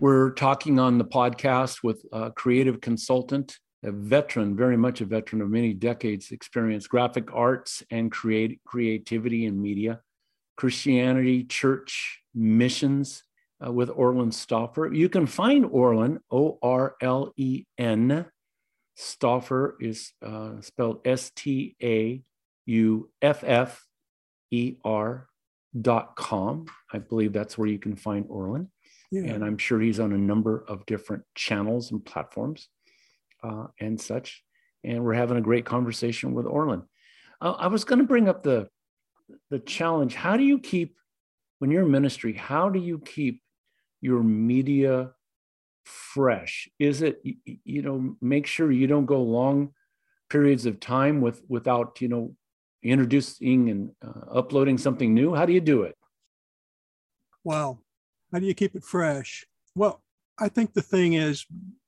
We're talking on the podcast with a creative consultant, a veteran, very much a veteran of many decades experience, graphic arts and creativity in media, Christianity, church, missions with Orlen Stauffer. You can find Orlen, O-R-L-E-N. Stauffer is spelled stauffer.com. I believe that's where you can find Orlen. Yeah. And I'm sure he's on a number of different channels and platforms and such. And we're having a great conversation with Orlen. I was going to bring up the challenge. How do you keep, when you're in ministry, how do you keep your media fresh? Is it, make sure you don't go long periods of time without, introducing and uploading something new? How do you do it? Wow. How do you keep it fresh? Well, I think the thing is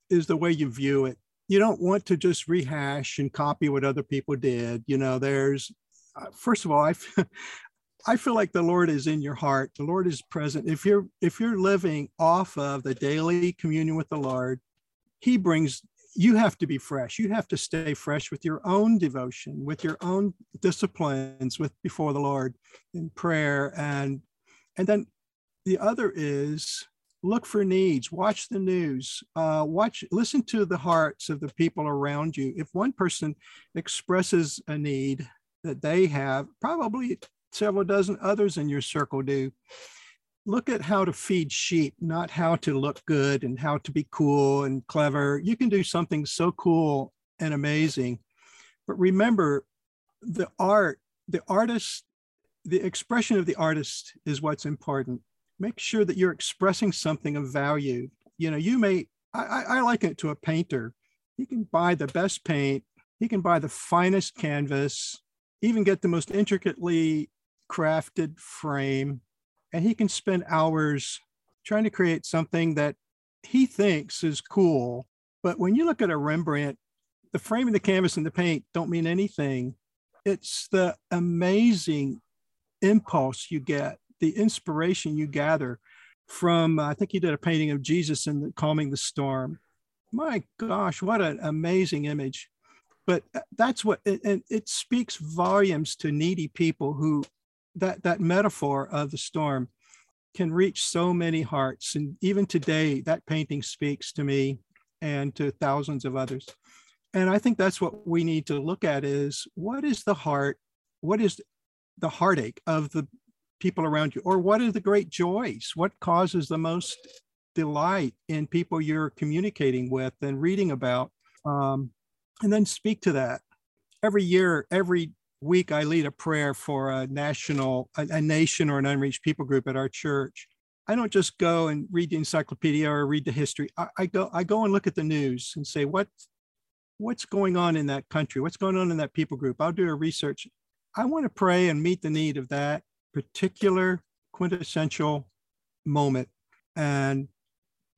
the way you view it. You don't want to just rehash and copy what other people did. First of all, I feel like the Lord is in your heart. The Lord is present. If you're living off of the daily communion with the Lord, you have to be fresh. You have to stay fresh with your own devotion, with your own disciplines, before the Lord in prayer. And then the other is look for needs, watch the news, listen to the hearts of the people around you. If one person expresses a need that they have, probably several dozen others in your circle do. Look at how to feed sheep, not how to look good and how to be cool and clever. You can do something so cool and amazing, but remember the expression of the artist is what's important. Make sure that you're expressing something of value. I liken it to a painter. He can buy the best paint. He can buy the finest canvas, even get the most intricately crafted frame. And he can spend hours trying to create something that he thinks is cool. But when you look at a Rembrandt, the frame of the canvas and the paint don't mean anything. It's the amazing impulse you get, the inspiration you gather from, I think he did a painting of Jesus in Calming the Storm. My gosh, what an amazing image. But that's and it speaks volumes to needy people who, that metaphor of the storm can reach so many hearts. And even today, that painting speaks to me and to thousands of others. And I think that's what we need to look at is, what is the heartache of the people around you, or what are the great joys? What causes the most delight in people you're communicating with and reading about? And then speak to that. Every week, I lead a prayer for a nation or an unreached people group at our church. I don't just go and read the encyclopedia or read the history. I go and look at the news and say, what's going on in that country? What's going on in that people group? I'll do a research. I want to pray and meet the need of that particular quintessential moment. And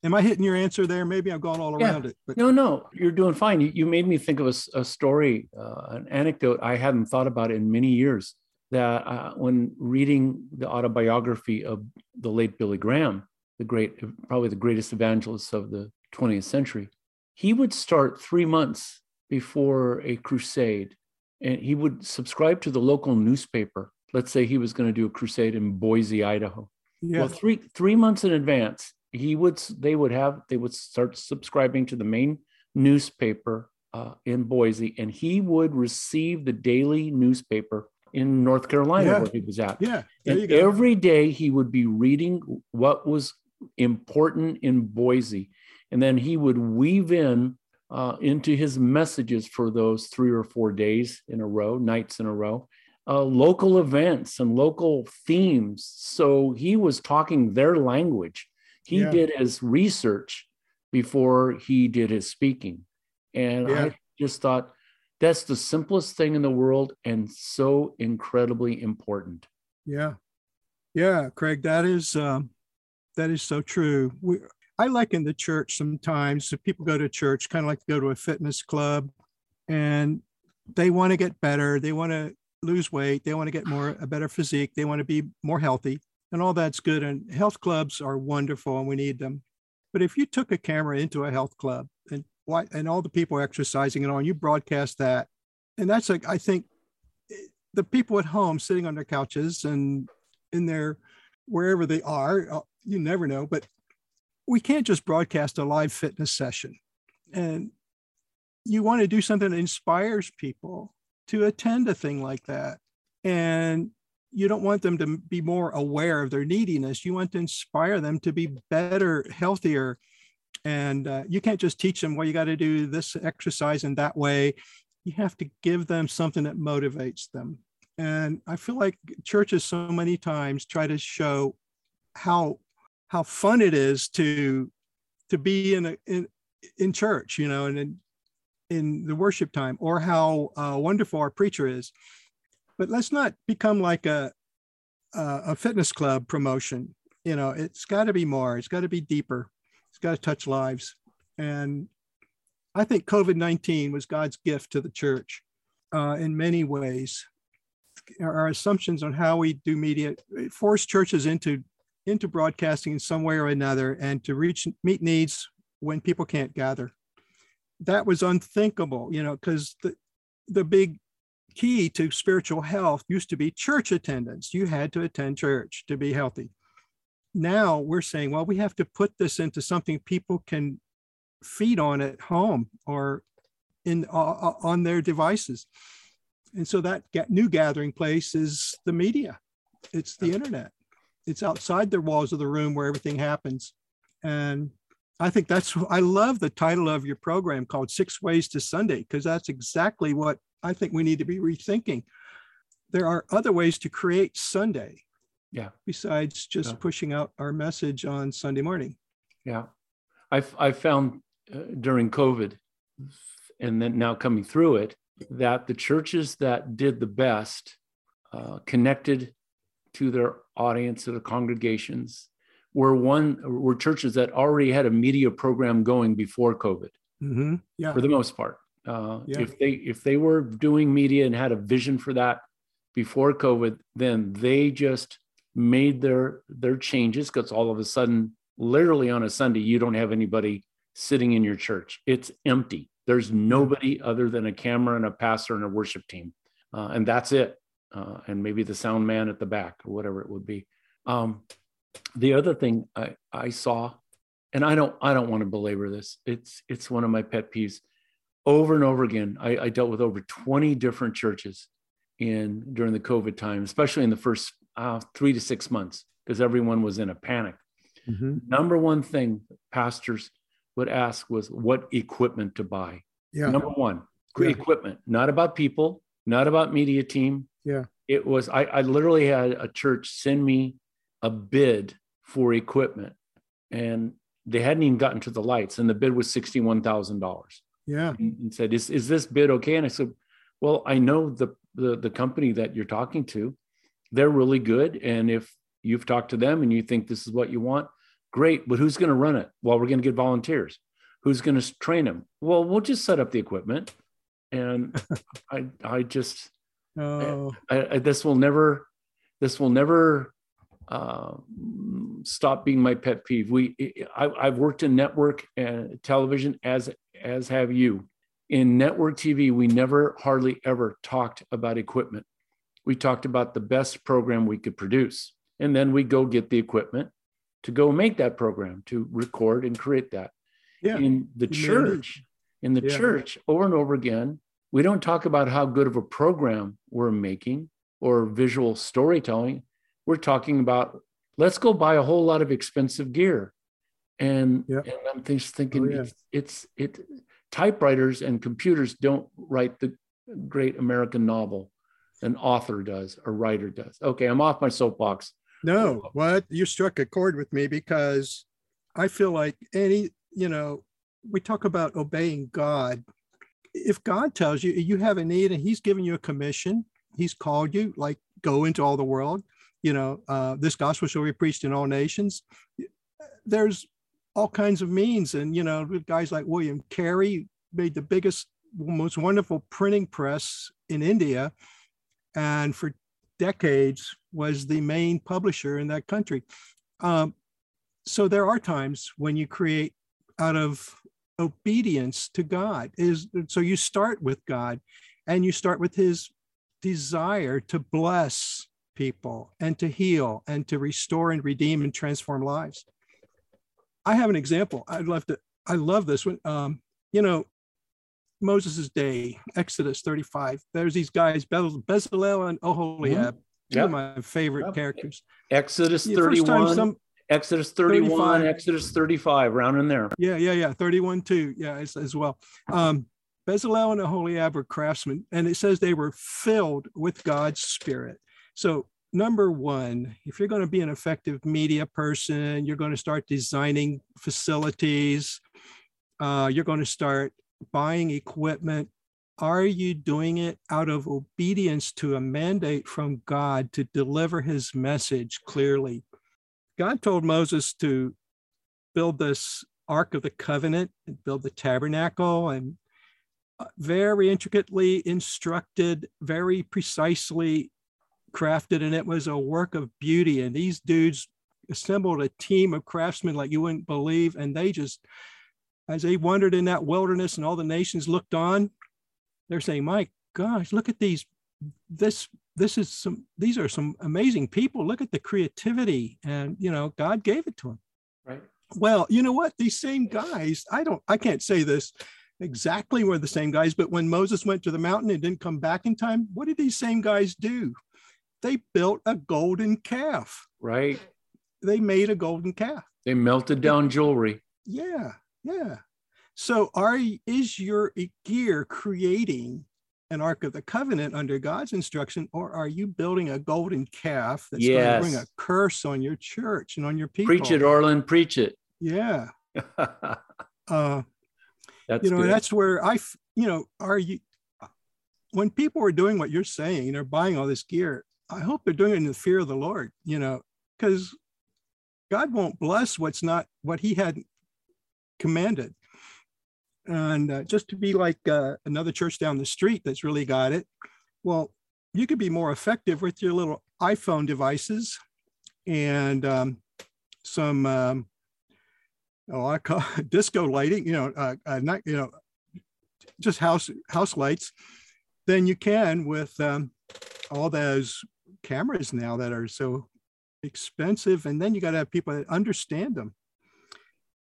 am I hitting your answer there? Maybe I've gone all around it. But no, you're doing fine. You made me think of a story, an anecdote I hadn't thought about in many years, that when reading the autobiography of the late Billy Graham, probably the greatest evangelist of the 20th century, he would start 3 months before a crusade, and he would subscribe to the local newspaper. Let's say he was going to do a crusade in Boise, Idaho. Yeah. Well, three months in advance, they would start subscribing to the main newspaper in Boise, and he would receive the daily newspaper in North Carolina where he was at. Yeah, and every day he would be reading what was important in Boise, and then he would weave in into his messages for those 3 or 4 days in a row, nights in a row. Local events and local themes. So he was talking their language. He did his research before he did his speaking. And I just thought that's the simplest thing in the world and so incredibly important. Yeah. Yeah, Craig, that is so true. I liken the church sometimes to people go to church, kind of like to go to a fitness club, and they want to get better. They want to lose weight. They want to get a better physique. They want to be more healthy, and all that's good. And health clubs are wonderful and we need them. But if you took a camera into a health club and all the people exercising and all, and you broadcast that, and that's like, I think the people at home sitting on their couches and in their, wherever they are, you never know, but we can't just broadcast a live fitness session. And you want to do something that inspires people to attend a thing like that. And you don't want them to be more aware of their neediness. You want to inspire them to be better, healthier. And you can't just teach them, well, you got to do this exercise in that way. You have to give them something that motivates them. And I feel like churches so many times try to show how fun it is to be in church, you know, and in the worship time, or how wonderful our preacher is. But let's not become like a fitness club promotion. You know, it's got to be more. It's got to be deeper. It's got to touch lives. And I think COVID-19 was God's gift to the church in many ways. Our assumptions on how we do media force churches into broadcasting in some way or another, and to meet needs when people can't gather. That was unthinkable, you know, because the big key to spiritual health used to be church attendance. You had to attend church to be healthy. Now we're saying, well, we have to put this into something people can feed on at home or on their devices. And so that new gathering place is the media. It's the internet. It's outside the walls of the room where everything happens. And I think I love the title of your program called 6 Ways to Sunday, because that's exactly what I think we need to be rethinking. There are other ways to create Sunday. Yeah. Besides just pushing out our message on Sunday morning. Yeah. I found during COVID and then now coming through it, that the churches that did the best connected to their audience, to the congregations, were churches that already had a media program going before COVID, for the most part. If they were doing media and had a vision for that before COVID, then they just made their changes, because all of a sudden, literally on a Sunday, you don't have anybody sitting in your church. It's empty. There's nobody other than a camera and a pastor and a worship team. And that's it. And maybe the sound man at the back or whatever it would be. The other thing I saw, and I don't want to belabor this. It's one of my pet peeves. Over and over again, I dealt with over 20 different churches during the COVID time, especially in the first 3 to 6 months, because everyone was in a panic. Number one thing pastors would ask was what equipment to buy. Yeah. Number one, equipment, not about people, not about media team. Yeah. It was, I literally had a church send me a bid for equipment, and they hadn't even gotten to the lights, and the bid was $61,000. Yeah. And said, is this bid okay? And I said, well, I know the company that you're talking to, they're really good. And if you've talked to them and you think this is what you want, great, but who's going to run it? Well, we're going to get volunteers. Who's going to train them? Well, we'll just set up the equipment. And this will never stop being my pet peeve. I've worked in network television, as have you. In network TV, we never hardly ever talked about equipment. We talked about the best program we could produce. And then we go get the equipment to go make that program, to record and create that. Yeah. In the church, over and over again, we don't talk about how good of a program we're making or visual storytelling. We're talking about, let's go buy a whole lot of expensive gear. And I'm just thinking, typewriters and computers don't write the great American novel. An author does, a writer does. Okay, I'm off my soapbox. No, what? You struck a chord with me, because I feel like any you know, we talk about obeying God. If God tells you you have a need and he's given you a commission, he's called you, like, go into all the world, you know, this gospel shall be preached in all nations. There's all kinds of means. And, you know, guys like William Carey made the biggest, most wonderful printing press in India, and for decades was the main publisher in that country. So there are times when you create out of obedience to God. So you start with God, and you start with his desire to bless people and to heal and to restore and redeem and transform lives. I have an example. I love this one. You know, Moses' day, Exodus 35. There's these guys, Bezalel and Oholiab, two of my favorite characters. Exodus 31, Exodus 31, 35. Exodus 35, round in there. 31 too, as well. Bezalel and Oholiab were craftsmen, and it says they were filled with God's Spirit. So number one, if you're going to be an effective media person, you're going to start designing facilities. You're going to start buying equipment. Are you doing it out of obedience to a mandate from God to deliver his message clearly? God told Moses to build this Ark of the Covenant and build the tabernacle, and very intricately instructed, very precisely crafted, and it was a work of beauty. And these dudes assembled a team of craftsmen like you wouldn't believe, and they just, as they wandered in that wilderness and all the nations looked on, they're saying, my gosh, look at these, these are some amazing people. Look at the creativity. And, you know, God gave it to them. Right. Well, you know what? These same guys, I can't say this exactly were the same guys, but when Moses went to the mountain and didn't come back in time, what did these same guys do? They built a golden calf. Right. They made a golden calf. They melted down jewelry. Yeah. So is your gear creating an Ark of the Covenant under God's instruction, or are you building a golden calf that's going to bring a curse on your church and on your people? Preach it, Orlen, preach it. Yeah. That's good. That's where when people are doing what you're saying, they're buying all this gear, I hope they're doing it in the fear of the Lord, because God won't bless what he hadn't commanded. And just to be like another church down the street that's really got it. Well, you could be more effective with your little iPhone devices and some I call disco lighting, not just house lights, than you can with all those cameras now that are so expensive. And then you got to have people that understand them.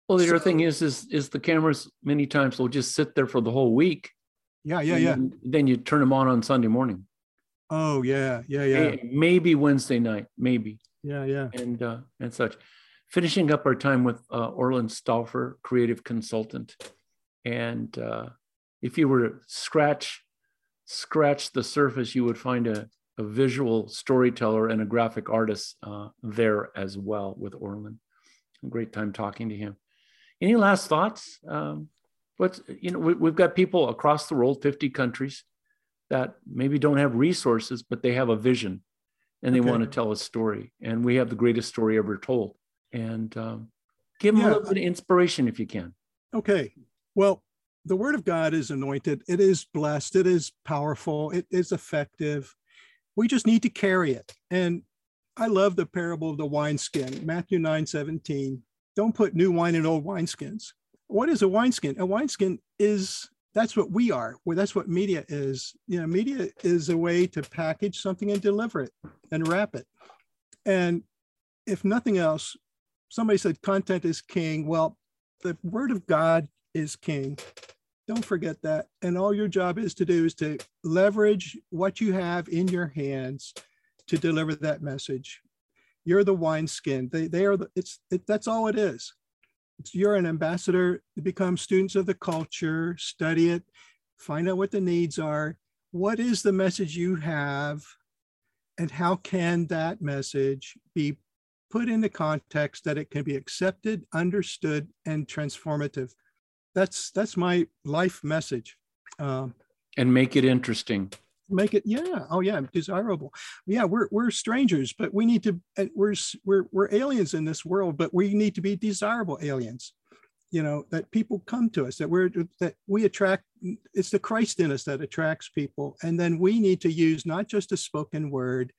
Well, the other thing is the cameras many times will just sit there for the whole week. Yeah. Then you turn them on Sunday morning. Oh, yeah. Maybe Wednesday night, maybe. Yeah. And such. Finishing up our time with Orlen Stauffer, creative consultant. And if you were to scratch the surface, you would find a visual storyteller and a graphic artist there as well with Orlen. Great time talking to him. Any last thoughts? We've got people across the world, 50 countries, that maybe don't have resources, but they have a vision, and they want to tell a story. And we have the greatest story ever told. And give them a little bit of inspiration if you can. Okay. Well, the Word of God is anointed. It is blessed. It is powerful. It is effective. We just need to carry it. And I love the parable of the wineskin, Matthew 9:17. Don't put new wine in old wineskins. What is a wineskin? A wineskin that's what we are. Well, that's what media is. Media is a way to package something and deliver it and wrap it. And if nothing else, somebody said content is king. Well, the Word of God is king. Don't forget that. And all your job is to do is to leverage what you have in your hands to deliver that message. You're the wineskin. That's all it is. You're an ambassador. To become students of the culture, study it, find out what the needs are. What is the message you have, and how can that message be put into context that it can be accepted, understood, and transformative. That's my life message. And make it interesting. Make it, yeah, oh yeah, desirable. Yeah, we're strangers, but we need to, we're aliens in this world, but we need to be desirable aliens. You know, that people come to us, that we attract, it's the Christ in us that attracts people. And then we need to use not just a spoken word,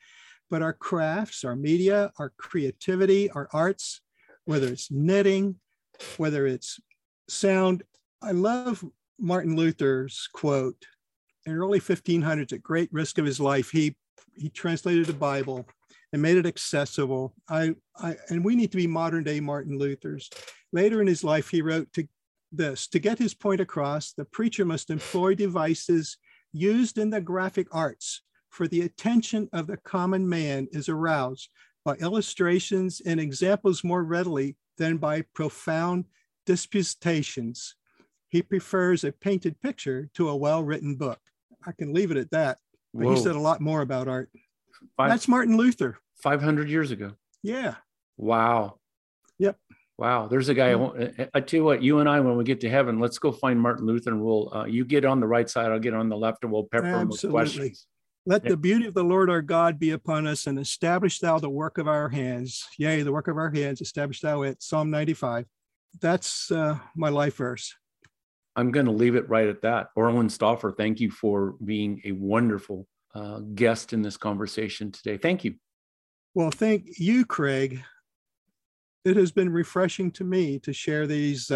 but our crafts, our media, our creativity, our arts, whether it's knitting, whether it's sound. I love Martin Luther's quote. In the early 1500s, at great risk of his life, he translated the Bible and made it accessible. And we need to be modern day Martin Luther's. Later in his life, he wrote to get his point across, the preacher must employ devices used in the graphic arts, for the attention of the common man is aroused by illustrations and examples more readily than by profound disputations. He prefers a painted picture to a well-written book. I can leave it at that, but Whoa. He said a lot more about art. That's Martin Luther. 500 years ago. Yeah. Wow. Yep. Wow. There's a guy. I tell you what, you and I, when we get to heaven, let's go find Martin Luther, and we'll, you get on the right side, I'll get on the left, and we'll pepper him with questions. Let the beauty of the Lord our God be upon us, and establish thou the work of our hands. Yea, the work of our hands, establish thou it. Psalm 95. That's my life verse. I'm going to leave it right at that. Orlen Stauffer, thank you for being a wonderful guest in this conversation today. Thank you. Well, thank you, Craig. It has been refreshing to me to share these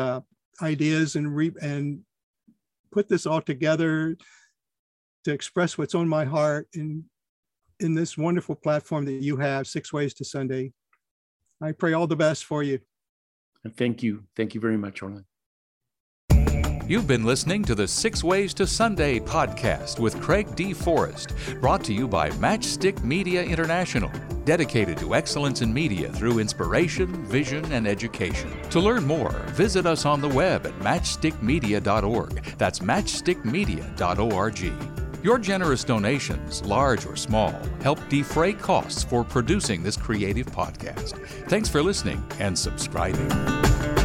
ideas and put this all together to express what's on my heart in this wonderful platform that you have, 6 Ways to Sunday. I pray all the best for you. And thank you. Thank you very much, Orlen. You've been listening to the 6 Ways to Sunday podcast with Craig D. Forrest, brought to you by Matchstick Media International, dedicated to excellence in media through inspiration, vision, and education. To learn more, visit us on the web at matchstickmedia.org. That's matchstickmedia.org. Your generous donations, large or small, help defray costs for producing this creative podcast. Thanks for listening and subscribing.